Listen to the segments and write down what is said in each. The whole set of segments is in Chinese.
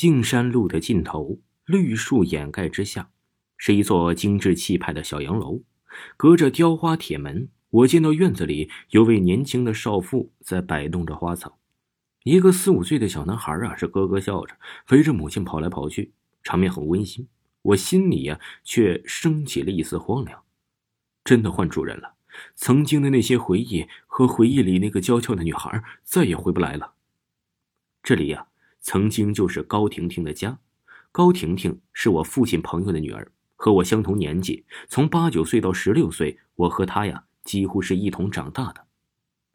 径山路的尽头，绿树掩盖之下，是一座精致气派的小洋楼。隔着雕花铁门，我见到院子里有位年轻的少妇在摆动着花草。一个4、5岁的小男孩啊，是咯咯笑着围着母亲跑来跑去，场面很温馨。我心里啊，却升起了一丝荒凉。真的换主人了，曾经的那些回忆和回忆里那个娇俏的女孩再也回不来了。这里啊，曾经就是高婷婷的家。高婷婷是我父亲朋友的女儿，和我相同年纪，从8、9岁到16岁，我和她呀几乎是一同长大的。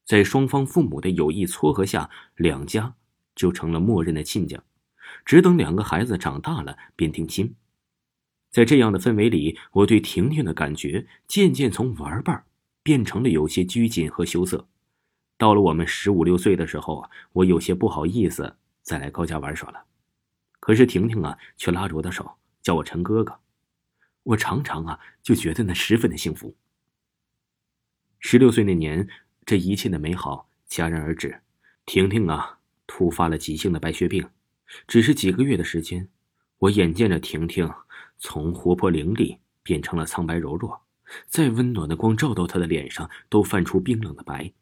在双方父母的有意撮合下，两家就成了默认的亲家，只等两个孩子长大了便定亲。在这样的氛围里，我对婷婷的感觉渐渐从玩伴变成了有些拘谨和羞涩。到了我们15、16岁的时候啊，我有些不好意思再来高家玩耍了。可是婷婷啊，却拉着我的手叫我陈哥哥，我常常啊就觉得那十分的幸福。16岁那年，这一切的美好戛然而止。婷婷啊，突发了急性的白血病，只是几个月的时间，我眼见着婷婷从活泼伶俐变成了苍白柔弱，再温暖的光照到她的脸上都泛出冰冷的白。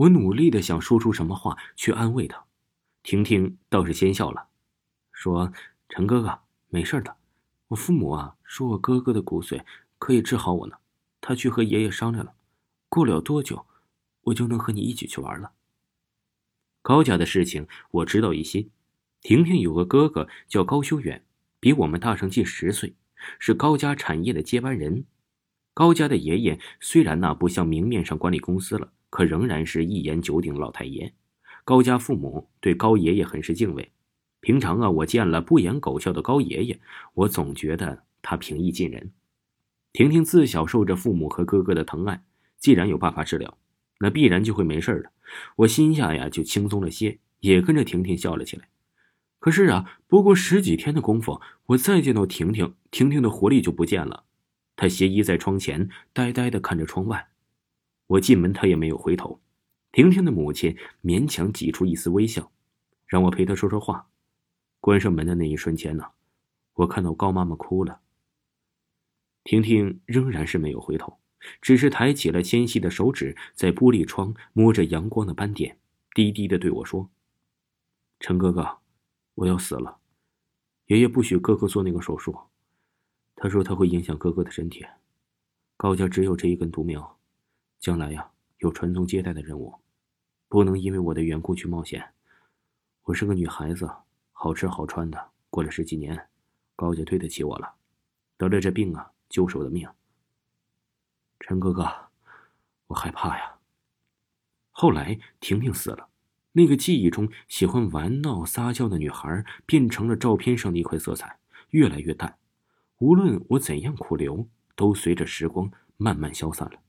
我努力的想说出什么话去安慰她，婷婷倒是先笑了，说：“陈哥哥，没事的，我父母啊说我哥哥的骨髓可以治好我呢，他去和爷爷商量了，过了多久我就能和你一起去玩了。”高家的事情我知道一些，婷婷有个哥哥叫高修远，比我们大上近10岁，是高家产业的接班人。高家的爷爷虽然那不像明面上管理公司了，可仍然是一言九鼎老太爷。高家父母对高爷爷很是敬畏，平常啊，我见了不言苟笑的高爷爷，我总觉得他平易近人。婷婷自小受着父母和哥哥的疼爱，既然有办法治疗，那必然就会没事的。我心下呀就轻松了些，也跟着婷婷笑了起来。可是啊，不过10几天的功夫，我再见到婷婷，婷婷的活力就不见了。她斜倚在窗前，呆呆地看着窗外。我进门，她也没有回头。婷婷的母亲勉强挤出一丝微笑，让我陪她说说话。关上门的那一瞬间呢，我看到高妈妈哭了。婷婷仍然是没有回头，只是抬起了纤细的手指，在玻璃窗摸着阳光的斑点，低低地对我说：“陈哥哥，我要死了，爷爷不许哥哥做那个手术，他说他会影响哥哥的身体。高家只有这一根独苗，将来呀有传宗接代的任务，不能因为我的缘故去冒险。我是个女孩子，好吃好穿的，过了10几年，高家对得起我了。得了这病啊，就是我的命。陈哥哥，我害怕呀。”后来婷婷死了，那个记忆中喜欢玩闹撒娇的女孩变成了照片上的一块色彩，越来越淡。无论我怎样苦留，都随着时光慢慢消散了。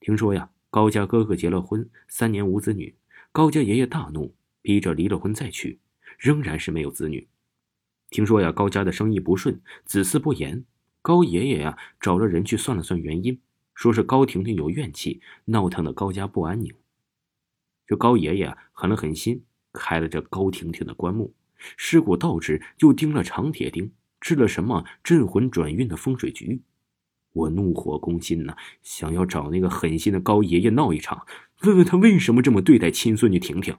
听说呀，高家哥哥结了婚，3年无子女，高家爷爷大怒，逼着离了婚再娶，仍然是没有子女。听说呀，高家的生意不顺，子嗣不延，高爷爷呀找了人去算了算原因，说是高婷婷有怨气，闹腾的高家不安宁。这高爷爷啊狠了狠心，开了这高婷婷的棺木，尸骨倒置，又钉了长铁钉，制了什么镇魂转运的风水局。我怒火攻心呢，想要找那个狠心的高爷爷闹一场，问问他为什么这么对待亲孙女婷婷，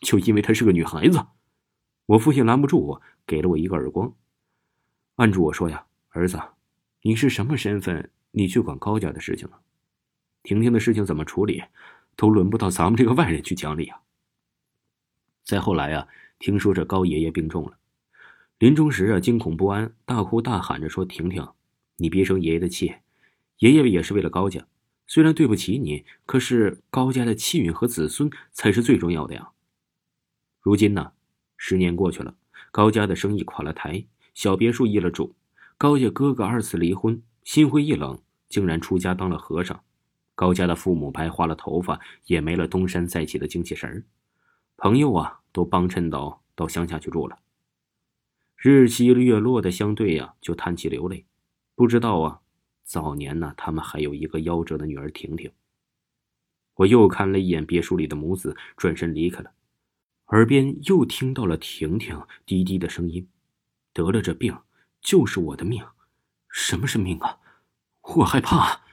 就因为她是个女孩子。我父亲拦不住我，给了我一个耳光，按住我说呀：“儿子，你是什么身份，你去管高家的事情了？婷婷的事情怎么处理，都轮不到咱们这个外人去讲理啊。”再后来啊，听说这高爷爷病重了，临终时啊惊恐不安，大哭大喊着说：“婷婷，你别生爷爷的气，爷爷也是为了高家，虽然对不起你，可是高家的气运和子孙才是最重要的呀。”如今呢，10年过去了，高家的生意垮了台，小别墅易了主，高家哥哥2次离婚，心灰意冷，竟然出家当了和尚。高家的父母白花了头发，也没了东山再起的精气神，朋友啊都帮衬到乡下去住了。日西月落的相对啊就叹气流泪，不知道啊早年呢他们还有一个夭折的女儿婷婷。我又看了一眼别墅里的母子，转身离开了。耳边又听到了婷婷低低的声音：“得了这病就是我的命。”什么是命啊？我害怕。